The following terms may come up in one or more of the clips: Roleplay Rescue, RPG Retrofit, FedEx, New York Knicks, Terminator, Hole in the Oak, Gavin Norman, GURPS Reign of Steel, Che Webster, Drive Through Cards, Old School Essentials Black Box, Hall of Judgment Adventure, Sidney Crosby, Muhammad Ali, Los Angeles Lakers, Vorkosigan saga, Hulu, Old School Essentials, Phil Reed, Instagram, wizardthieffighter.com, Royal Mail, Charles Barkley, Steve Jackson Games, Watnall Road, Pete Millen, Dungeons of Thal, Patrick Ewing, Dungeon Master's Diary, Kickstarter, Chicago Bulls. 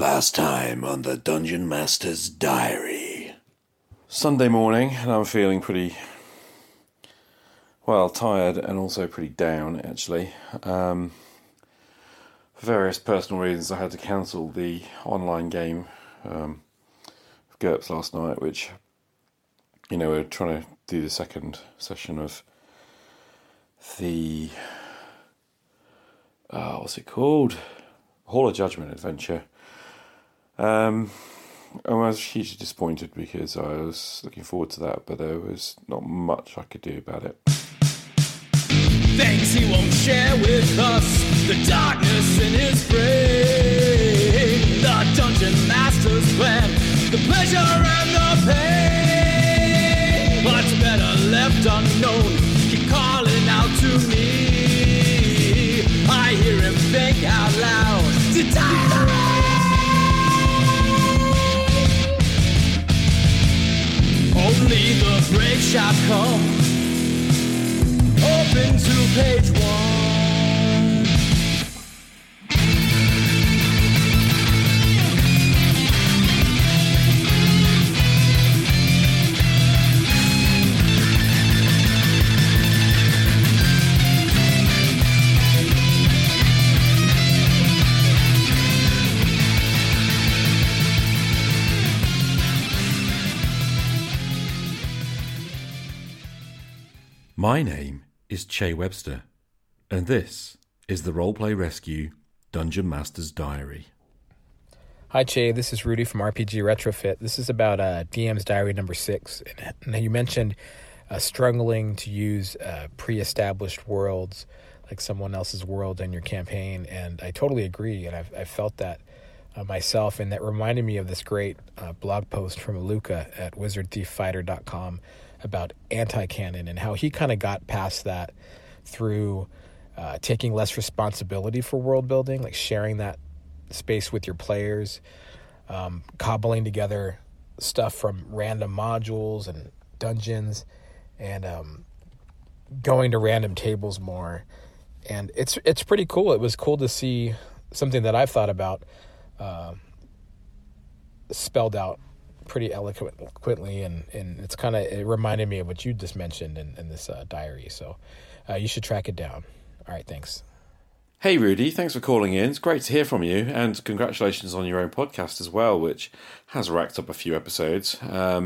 Last time on the Dungeon Master's Diary. Sunday morning, and I'm feeling pretty, well, tired and also pretty down, actually. For various personal reasons, I had to cancel the online game of GURPS last night, which, you know, we're trying to do the second session of the what's it called? Hall of Judgment Adventure. I was hugely disappointed because I was looking forward to that, but there was not much I could do about it. Things he won't share with us, the darkness in his brain, the Dungeon Master's plan, the pleasure and the pain. What's better left unknown? Keep calling out to me. I hear him think out loud, to die. Only the break shall come. Open to page one. My name is Che Webster, and this is the Roleplay Rescue Dungeon Master's Diary. Hi Che, this is Rudy from RPG Retrofit. This is about DM's Diary number 6. Now you mentioned struggling to use pre-established worlds, like someone else's world in your campaign, and I totally agree, and I've felt that myself, and that reminded me of this great blog post from Luca at wizardthieffighter.com about anti-canon and how he kind of got past that through taking less responsibility for world building, like sharing that space with your players, cobbling together stuff from random modules and dungeons, and going to random tables more. And it's pretty cool. It was cool to see something that I've thought about spelled out pretty eloquently, and it's kind of, it reminded me of what you just mentioned in this diary, so you should track it down. All right, thanks. Hey Rudy, thanks for calling in. It's great to hear from you, and congratulations on your own podcast as well, which has racked up a few episodes. I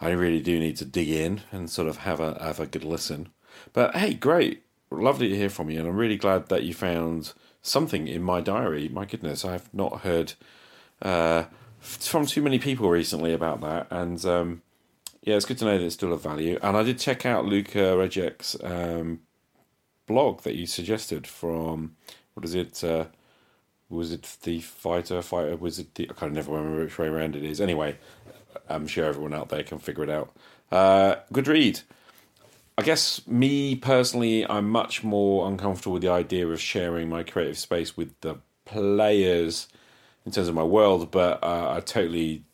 really do need to dig in and sort of have a good listen. But hey, great, lovely to hear from you, and I'm really glad that you found something in my diary. My goodness, I have not heard from too many people recently about that, and yeah, it's good to know that it's still of value. And I did check out Luca Regeck's blog that you suggested from, what is it, Wizard the Fighter, I kind of never remember which way around it is. Anyway, I'm sure everyone out there can figure it out. Good read. I guess me personally, I'm much more uncomfortable with the idea of sharing my creative space with the players in terms of my world, but I totally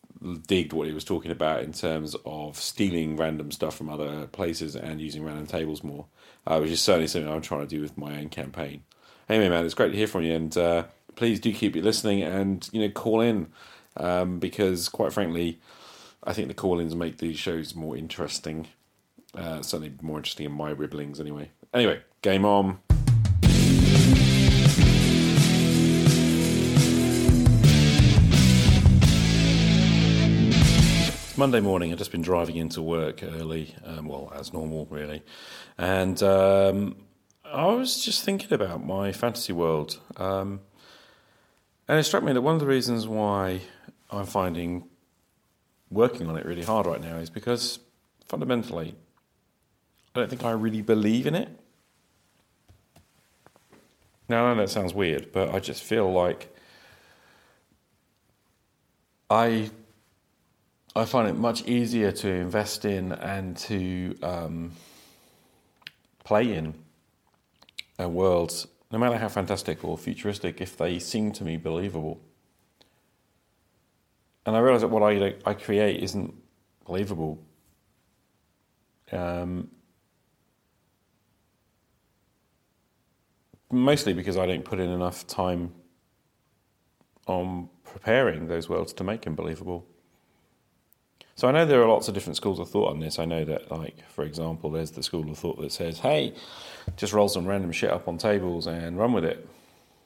digged what he was talking about in terms of stealing random stuff from other places and using random tables more, which is certainly something I'm trying to do with my own campaign. Anyway, man, it's great to hear from you, and please do keep listening and, you know, call in, because, quite frankly, I think the call-ins make these shows more interesting, certainly more interesting in my ribblings anyway. Anyway, game on. Monday morning, I'd just been driving into work early, well, as normal, really. And I was just thinking about my fantasy world. And it struck me that one of the reasons why I'm finding working on it really hard right now is because, fundamentally, I don't think I really believe in it. Now, I know that sounds weird, but I just feel like I find it much easier to invest in and to play in worlds, no matter how fantastic or futuristic, if they seem to me believable. And I realise that what I create isn't believable. Mostly because I don't put in enough time on preparing those worlds to make them believable. So I know there are lots of different schools of thought on this. I know that, like, for example, there's the school of thought that says, hey, just roll some random shit up on tables and run with it,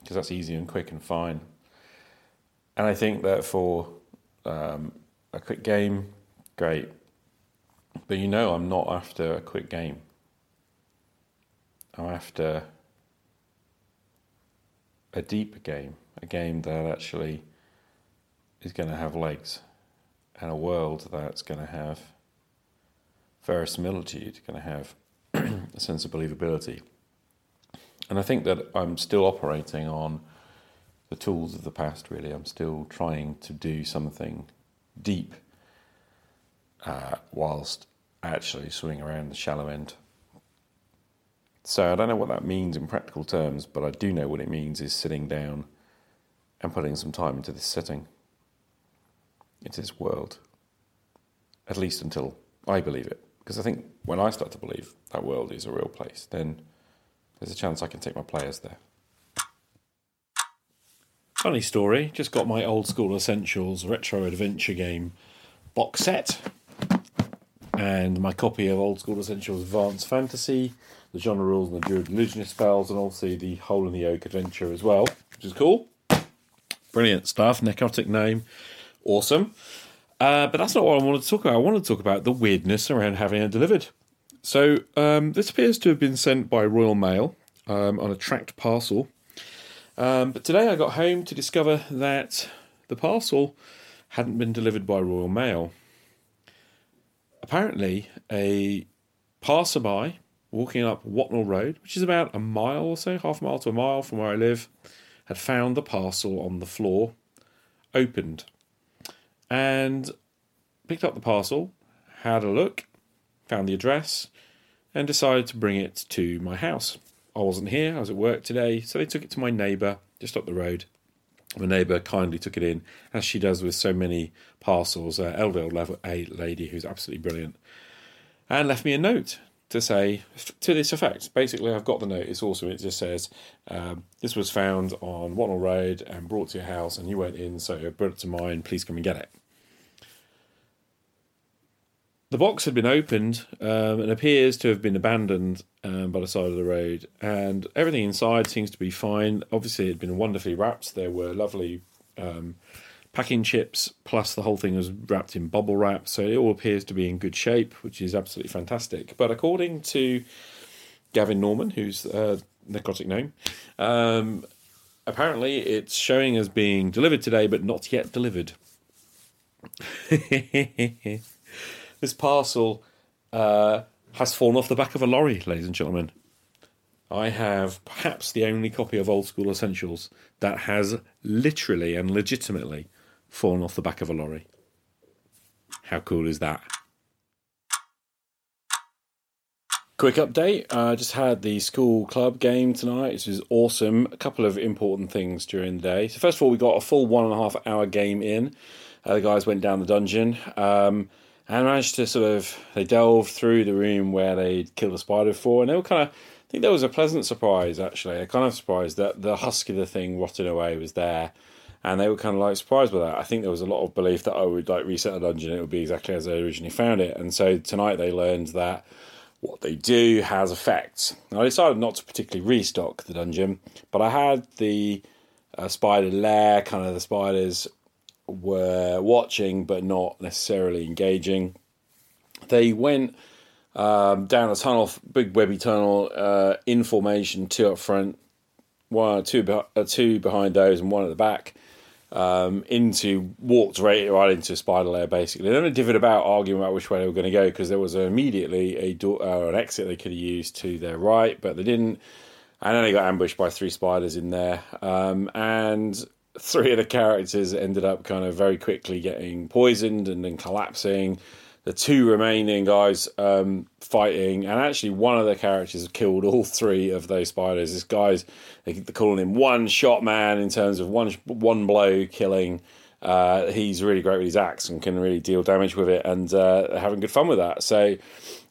because that's easy and quick and fine. And I think that for a quick game, great. But you know I'm not after a quick game. I'm after a deep game, a game that actually is going to have legs, and a world that's going to have verisimilitude, going to have a sense of believability. And I think that I'm still operating on the tools of the past, really. I'm still trying to do something deep whilst actually swinging around the shallow end. So I don't know what that means in practical terms, but I do know what it means is sitting down and putting some time into this setting, into this world, at least until I believe it. Because I think when I start to believe that world is a real place, then there's a chance I can take my players there. Funny story, just got my Old School Essentials retro adventure game box set and my copy of Old School Essentials Advanced Fantasy, the genre rules and the druid illusionist spells, and obviously the Hole in the Oak adventure as well, which is cool. Brilliant stuff, narcotic name. Awesome. But that's not what I wanted to talk about. I wanted to talk about the weirdness around having it delivered. So this appears to have been sent by Royal Mail on a tracked parcel. But today I got home to discover that the parcel hadn't been delivered by Royal Mail. Apparently, a passerby walking up Watnall Road, which is about a mile or so, half a mile to a mile from where I live, had found the parcel on the floor, opened, and picked up the parcel, had a look, found the address, and decided to bring it to my house. I wasn't here, I was at work today, so they took it to my neighbour just up the road. My neighbour kindly took it in, as she does with so many parcels, an elderly lady who's absolutely brilliant, and left me a note to say, to this effect. Basically, I've got the note, it's awesome, it just says, this was found on Watnall Road and brought to your house, and you weren't in, so I brought it to mine, please come and get it. The box had been opened and appears to have been abandoned by the side of the road, and everything inside seems to be fine. Obviously, it had been wonderfully wrapped. There were lovely packing chips, plus the whole thing was wrapped in bubble wrap, so it all appears to be in good shape, which is absolutely fantastic. But according to Gavin Norman, who's narcotic name, apparently it's showing as being delivered today, but not yet delivered. This parcel has fallen off the back of a lorry, ladies and gentlemen. I have perhaps the only copy of Old School Essentials that has literally and legitimately fallen off the back of a lorry. How cool is that? Quick update. I just had the school club game tonight. This is awesome. A couple of important things during the day. So first of all, we got a full 1.5 hour game in. The guys went down the dungeon. And managed to they delved through the room where they'd killed the spider before, and they were I think there was a pleasant surprise, actually. They're kind of surprised that the husk of the thing rotting away was there, and they were kind of, surprised by that. I think there was a lot of belief that I would, reset a dungeon, it would be exactly as they originally found it, and so tonight they learned that what they do has effects. Now, I decided not to particularly restock the dungeon, but I had the spider lair, kind of the spiders were watching but not necessarily engaging. They went down a tunnel, big webby tunnel, in formation, two up front, two behind those and one at the back, walked right into a spider lair, basically. Then they divvied about, arguing about which way they were going to go, because there was immediately a door, an exit they could have used to their right, but they didn't. And then they got ambushed by three spiders in there. And three of the characters ended up kind of very quickly getting poisoned and then collapsing. The two remaining guys fighting, and actually one of the characters killed all three of those spiders. This guy's, they're calling him one shot man in terms of one blow killing He's really great with his axe and can really deal damage with it, and having good fun with that. So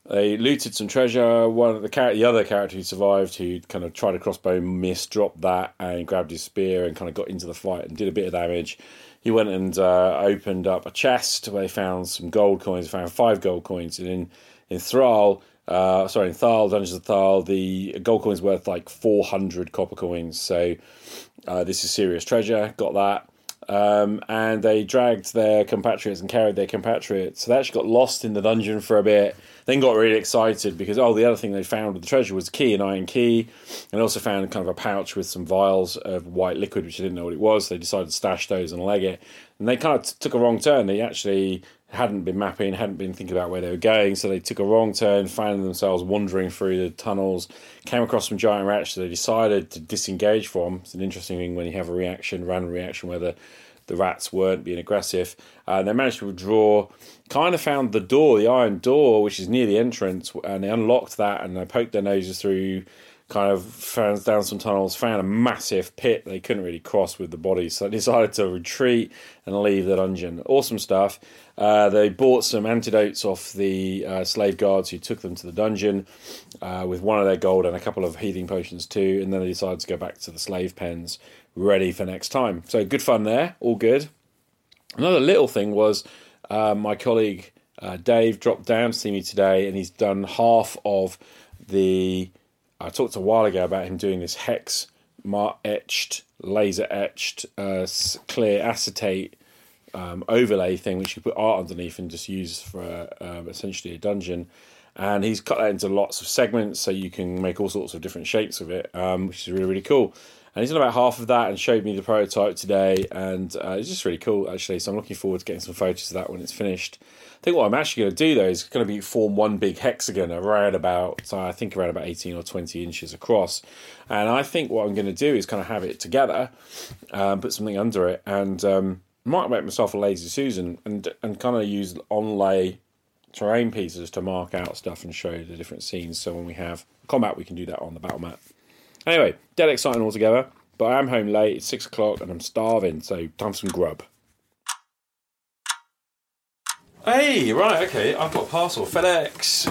they looted some treasure. One of the other character who survived, who kind of tried a crossbow, missed, dropped that, and grabbed his spear and kind of got into the fight and did a bit of damage. He went and opened up a chest where they found some gold coins. They found 5 gold coins, and in Thal, Dungeons of Thal, the gold coin's worth like 400 copper coins. So this is serious treasure. Got that. And they dragged their compatriots and carried their compatriots. So they actually got lost in the dungeon for a bit, then got really excited because, the other thing they found with the treasure was a key, an iron key, and also found kind of a pouch with some vials of white liquid, which they didn't know what it was. So they decided to stash those and leg it. And they kind of took a wrong turn. They actually hadn't been mapping, hadn't been thinking about where they were going, so they took a wrong turn, found themselves wandering through the tunnels, came across some giant rats that they decided to disengage from. It's an interesting thing when you have a random reaction where the rats weren't being aggressive. They managed to withdraw, kind of found the door, the iron door, which is near the entrance, and they unlocked that and they poked their noses through, kind of found down some tunnels, found a massive pit they couldn't really cross with the bodies, so they decided to retreat and leave the dungeon. Awesome stuff. They bought some antidotes off the slave guards who took them to the dungeon with one of their gold and a couple of healing potions too, and then they decided to go back to the slave pens ready for next time. So good fun there, all good. Another little thing was my colleague Dave dropped down to see me today, and he's done half of the... I talked a while ago about him doing this hex etched, laser etched, clear acetate overlay thing, which you put art underneath and just use for essentially a dungeon. And he's cut that into lots of segments, so you can make all sorts of different shapes of it, which is really, really cool. And he's done about half of that and showed me the prototype today, and it's just really cool, actually. So I'm looking forward to getting some photos of that when it's finished. I think what I'm actually going to do, though, is going to be form one big hexagon around about 18 or 20 inches across. And I think what I'm going to do is kind of have it together, put something under it, and might make myself a Lazy Susan and kind of use onlay terrain pieces to mark out stuff and show the different scenes. So when we have combat, we can do that on the battle map. Anyway, dead exciting altogether, but I am home late, it's 6 o'clock, and I'm starving, so time for some grub. Hey, right, okay, I've got a parcel, FedEx,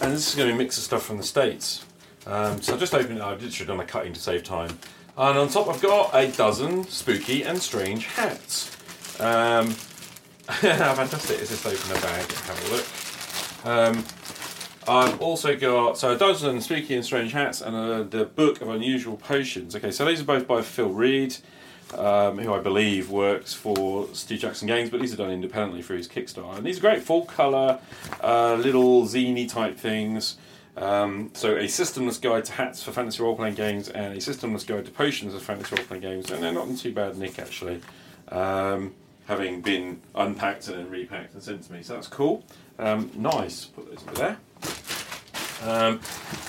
and this is going to be a mix of stuff from the States. So I've just opened it, I've literally done a cutting to save time. And on top I've got a dozen spooky and strange hats. How fantastic is this? Open a bag and have a look. I've also got a dozen spooky and strange hats and the Book of Unusual Potions. Okay, so these are both by Phil Reed, who I believe works for Steve Jackson Games, but these are done independently through his Kickstarter. And these are great full colour, little zine type things. So a systemless guide to hats for fantasy role-playing games and a systemless guide to potions for fantasy role-playing games. And they're not in too bad nick, actually, having been unpacked and then repacked and sent to me. So that's cool. Nice. Put those over there.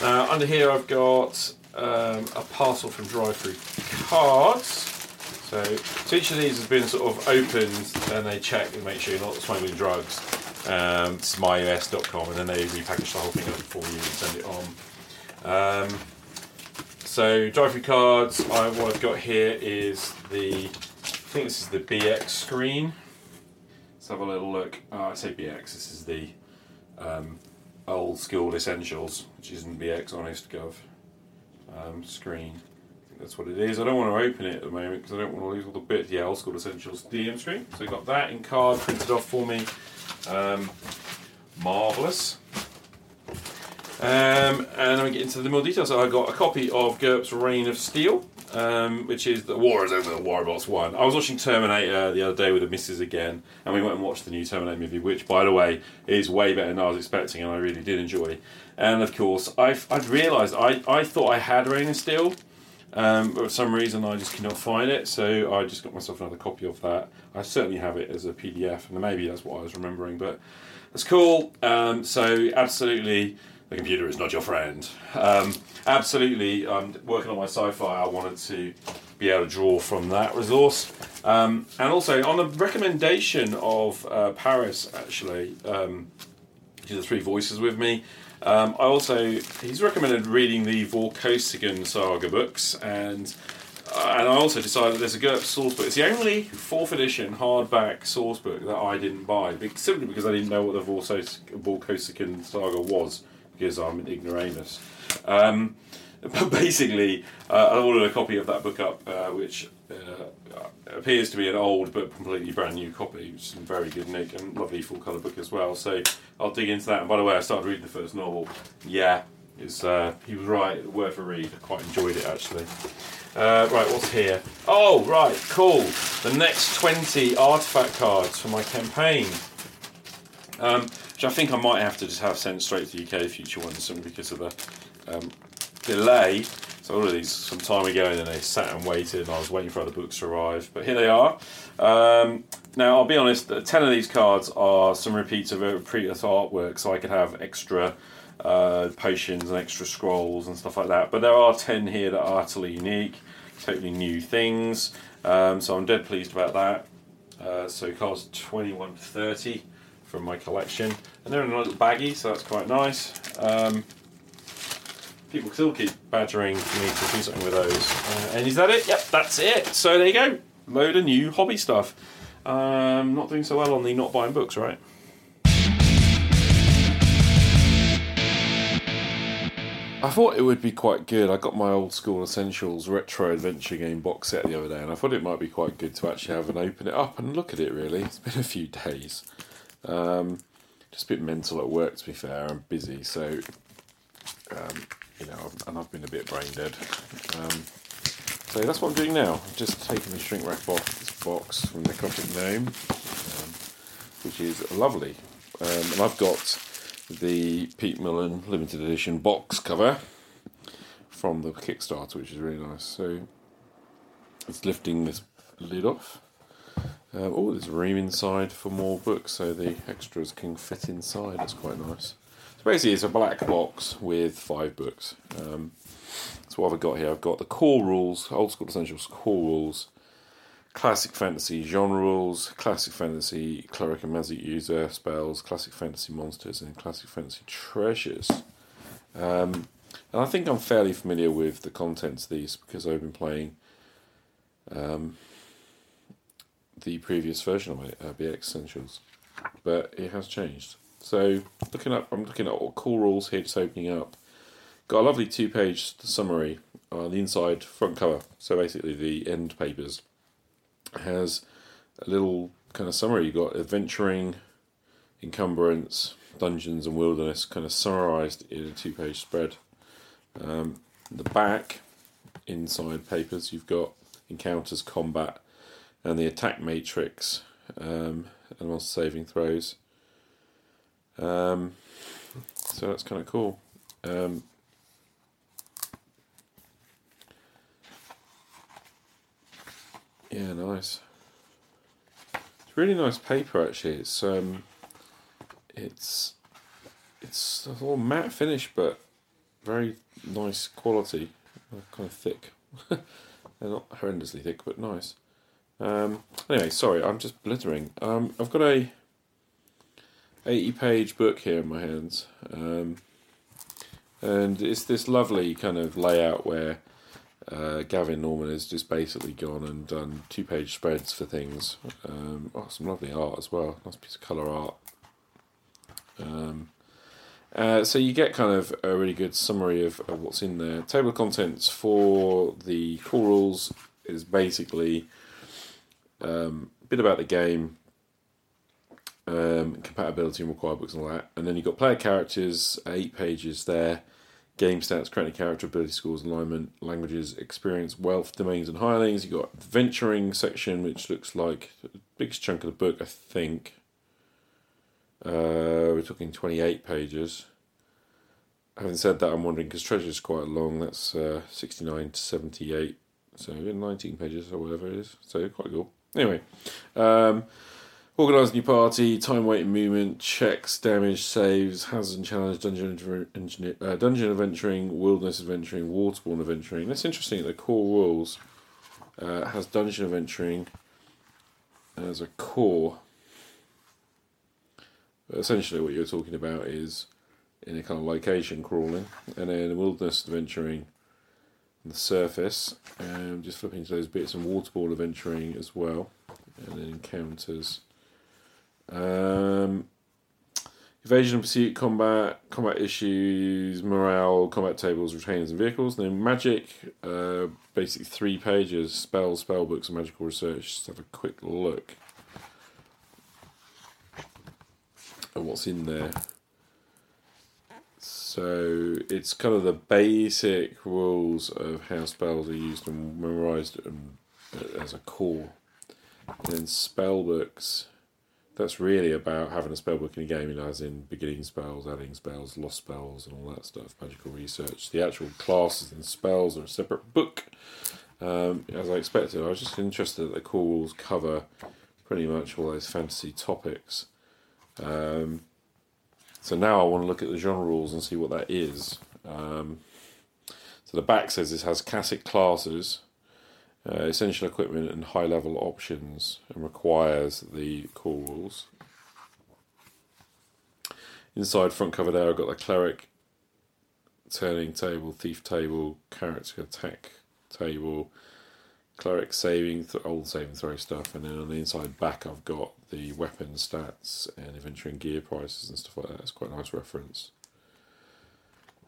Under here I've got a parcel from Drive Through Cards. So each of these has been sort of opened and they check and make sure you're not smuggling drugs. It's myus.com, and then they repackage the whole thing up for you and send it on. So Drive Through Cards, what I've got here is I think this is the BX screen. Let's have a little look. I say BX, this is the Old School Essentials, which isn't BX, HonestGov screen. I think that's what it is. I don't want to open it at the moment because I don't want to lose all the bits. Yeah, Old School Essentials DM screen. So I got that in card printed off for me. Marvellous. And then we get into the more details. So I got a copy of GURPS Reign of Steel, which is the war is over, the Warbots won. I was watching Terminator the other day with the missus again, and we went and watched the new Terminator movie, which, by the way, is way better than I was expecting, and I really did enjoy. And of course, I'd realised I thought I had Reign of Steel, but for some reason I just could not find it, so I just got myself another copy of that. I certainly have it as a PDF, and maybe that's what I was remembering, but that's cool. So absolutely, the computer is not your friend. Absolutely, I'm working on my sci-fi. I wanted to be able to draw from that resource. And also, on a recommendation of Paris, actually, to the Three Voices with me, he's recommended reading the Vorkosigan saga books, and And I also decided there's a GURPS sourcebook. It's the only 4th edition hardback sourcebook that I didn't buy, simply because I didn't know what the Vorkosigan saga was, because I'm an ignoramus. But basically, I ordered a copy of that book up, which appears to be an old but completely brand new copy, which is a very good nick and lovely full colour book as well. So I'll dig into that. And by the way, I started reading the first novel. Yeah, it's he was right, worth a read. I quite enjoyed it actually. Right, what's here? Oh, right, cool. The next 20 artifact cards for my campaign. Which I think I might have to just have sent straight to the UK future ones, simply because of the delay. So I ordered these some time ago, and then they sat and waited, and I was waiting for other books to arrive. But here they are. Now, I'll be honest, 10 of these cards are some repeats of previous artwork, so I could have extra potions and extra scrolls and stuff like that. But there are 10 here that are utterly unique, totally new things. So I'm dead pleased about that. So cards 21 to 30 from my collection. And they're in a little baggie, so that's quite nice. People still keep badgering me to do something with those. And is that it? Yep, that's it. So there you go. Load of new hobby stuff. Not doing so well on the not buying books, right? I thought it would be quite good. I got my Old School Essentials retro adventure game box set the other day, and I thought it might be quite good to actually have and open it up and look at it, really. It's been a few days. Just a bit mental at work, to be fair. I'm busy, so, and I've been a bit brain dead. So that's what I'm doing now. I'm just taking the shrink wrap off this box from the Necrotic Gnome, which is lovely. And I've got the Pete Millen limited edition box cover from the Kickstarter, which is really nice. So it's lifting this lid off. Oh, there's room inside for more books, so the extras can fit inside. That's quite nice. So basically, it's a black box with 5 books. So what I've got here, I've got the core rules, Old School Essentials core rules, classic fantasy genre rules, classic fantasy cleric and magic user spells, classic fantasy monsters, and classic fantasy treasures. And I think I'm fairly familiar with the contents of these because I've been playing the previous version of it, BX Essentials, but it has changed. So I'm looking at all cool rules here, just opening up. Got a lovely 2-page summary on the inside front cover. So basically, the end papers has a little kind of summary. You've got adventuring, encumbrance, dungeons and wilderness kind of summarised in a 2-page spread. The back, inside papers, you've got encounters, combat, and the attack matrix, and monster saving throws. So that's kind of cool. Yeah, nice. It's really nice paper, actually. It's a little matte finish, but very nice quality. Kind of thick, not horrendously thick, but nice. Anyway, sorry, I'm just blittering. I've got a 80-page book here in my hands, and it's this lovely kind of layout where Gavin Norman has just basically gone and done 2-page spreads for things. Some lovely art as well, nice piece of colour art. So you get kind of a really good summary of what's in there. Table of contents for the core rules is basically a bit about the game, compatibility and required books and all that. And then you've got player characters, 8 pages there. Game stats, current character, ability scores, alignment, languages, experience, wealth, domains and hirelings. You've got adventuring section, which looks like the biggest chunk of the book, I think. We're talking 28 pages. Having said that, I'm wondering, because treasure is quite long, that's 69 to 78. So in 19 pages or whatever it is. So quite cool. Anyway, organising your party, time, weight, movement, checks, damage, saves, hazards and challenge, dungeon adventuring, wilderness adventuring, waterborne adventuring. That's interesting. The core rules has dungeon adventuring as a core. But essentially, what you're talking about is in a kind of location crawling, and then wilderness adventuring the surface, and just flipping into those bits, and waterfall adventuring as well, and then encounters. Evasion and pursuit, combat issues, morale, combat tables, retainers and vehicles. And then magic, basically 3 pages, spells, spell books and magical research. Just have a quick look at what's in there. So it's kind of the basic rules of how spells are used and memorised as a core. And then spell books. That's really about having a spellbook in a game, as in beginning spells, adding spells, lost spells, and all that stuff, magical research. The actual classes and spells are a separate book. As I expected, I was just interested that the core rules cover pretty much all those fantasy topics. So now I want to look at the genre rules and see what that is. So the back says this has classic classes, essential equipment and high-level options, and requires the core rules. Inside front cover there, I've got the cleric, turning table, thief table, character attack table, cleric saving, old saving throw stuff, and then on the inside back I've got the weapon stats and adventuring gear prices and stuff like that. It's quite a nice reference.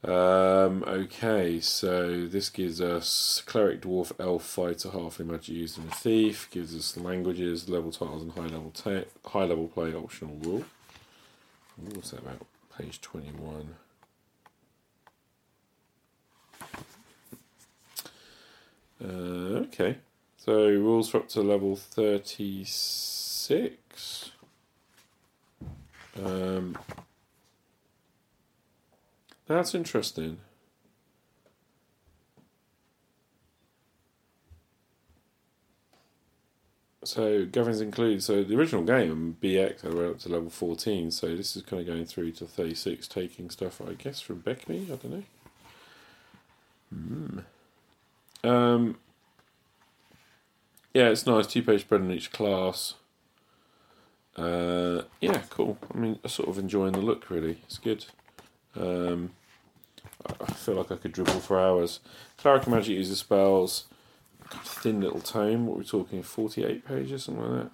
Okay, so this gives us cleric, dwarf, elf, fighter, halfling, magic used in a thief. Gives us languages, level titles, and high level play optional rule. What's that about? Page 21. Okay, so rules for up to level 36. That's interesting. So Gavin's included. So the original game BX I went up to level 14. So this is kind of going through to 36, taking stuff I guess from Beckney. I don't know. Yeah, it's nice. 2-page spread in each class. Yeah, cool. I mean, I'm sort of enjoying the look. Really, it's good. I feel like I could dribble for hours. Cleric and magic uses spells. Thin little tome. What are we talking? 48 pages, something like that.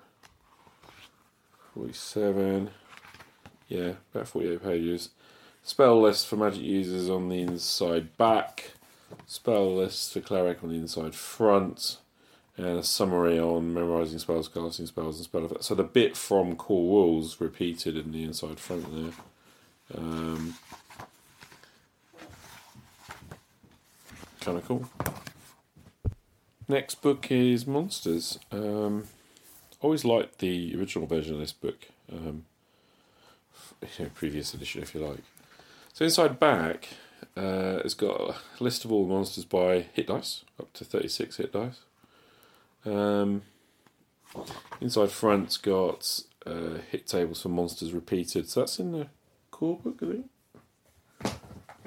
47. Yeah, about 48 pages. Spell list for magic users on the inside back. Spell list for cleric on the inside front. And a summary on memorising spells, casting spells, and spell effects. So the bit from core rules repeated in the inside front there. Kind of cool. Next book is Monsters. Always liked the original version of this book, previous edition, if you like. So inside back, it's got a list of all the monsters by hit dice, up to 36 hit dice. Inside front's got hit tables for monsters repeated. So that's in the core book, I think.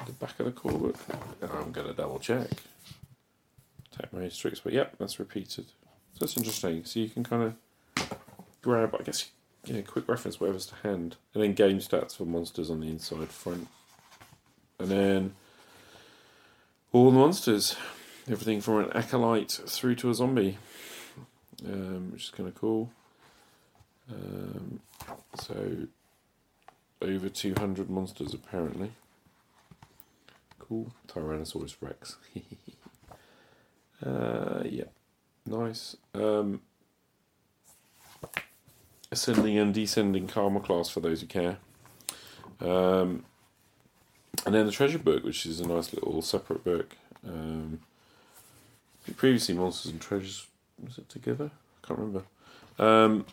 The back of the core book. I'm going to double check. Attack mage tricks, but yep, that's repeated. So that's interesting. So you can kind of grab, I guess, quick reference, whatever's to hand. And then game stats for monsters on the inside front. And then all the monsters. Everything from an acolyte through to a zombie. Which is kind of cool. So over 200 monsters apparently. Cool. Tyrannosaurus Rex. Yeah. Nice. Ascending and descending karma class for those who care. And then the treasure book, which is a nice little separate book. Previously Monsters and Treasures, was it together? I can't remember. Well,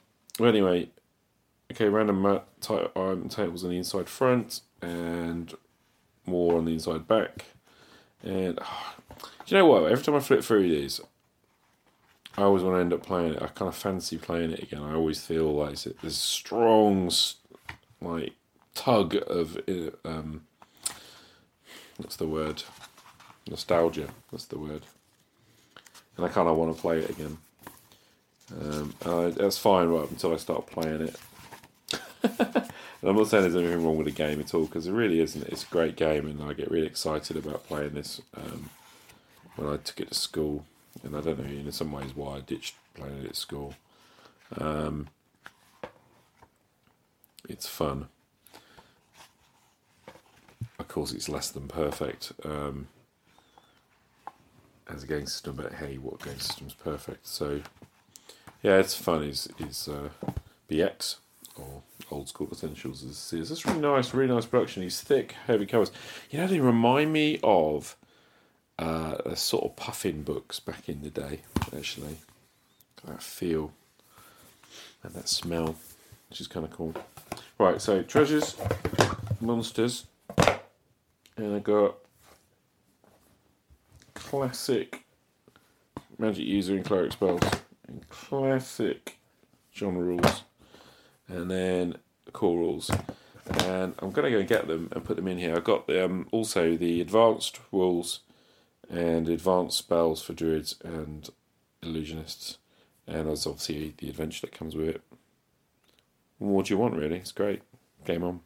anyway. Okay, random tables on the inside front and more on the inside back. And do you know what? Every time I flip through these, I always want to end up playing it. I kind of fancy playing it again. I always feel like there's a strong tug of what's the word? Nostalgia. That's the word. And I kind of want to play it again. That's fine right up until I start playing it. And I'm not saying there's anything wrong with the game at all, because it really isn't. It's a great game, and I get really excited about playing this. when I took it to school, and I don't know, in some ways, why I ditched playing it at school. It's fun. Of course, it's less than perfect as a game system, but hey, what game system's perfect? So, yeah, it's fun. Is BX, or Old School Essentials, as it is. It's really nice production. He's thick, heavy covers. You know, they remind me of the sort of Puffin books back in the day, actually. Got that feel and that smell, which is kind of cool. Right, so treasures, monsters, and I got classic magic user and cleric spells, and classic genre rules, and then core rules. And I'm going to go and get them and put them in here. I got also the advanced rules and advanced spells for druids and illusionists, and that's obviously the adventure that comes with it. What do you want, really? It's great. Game on.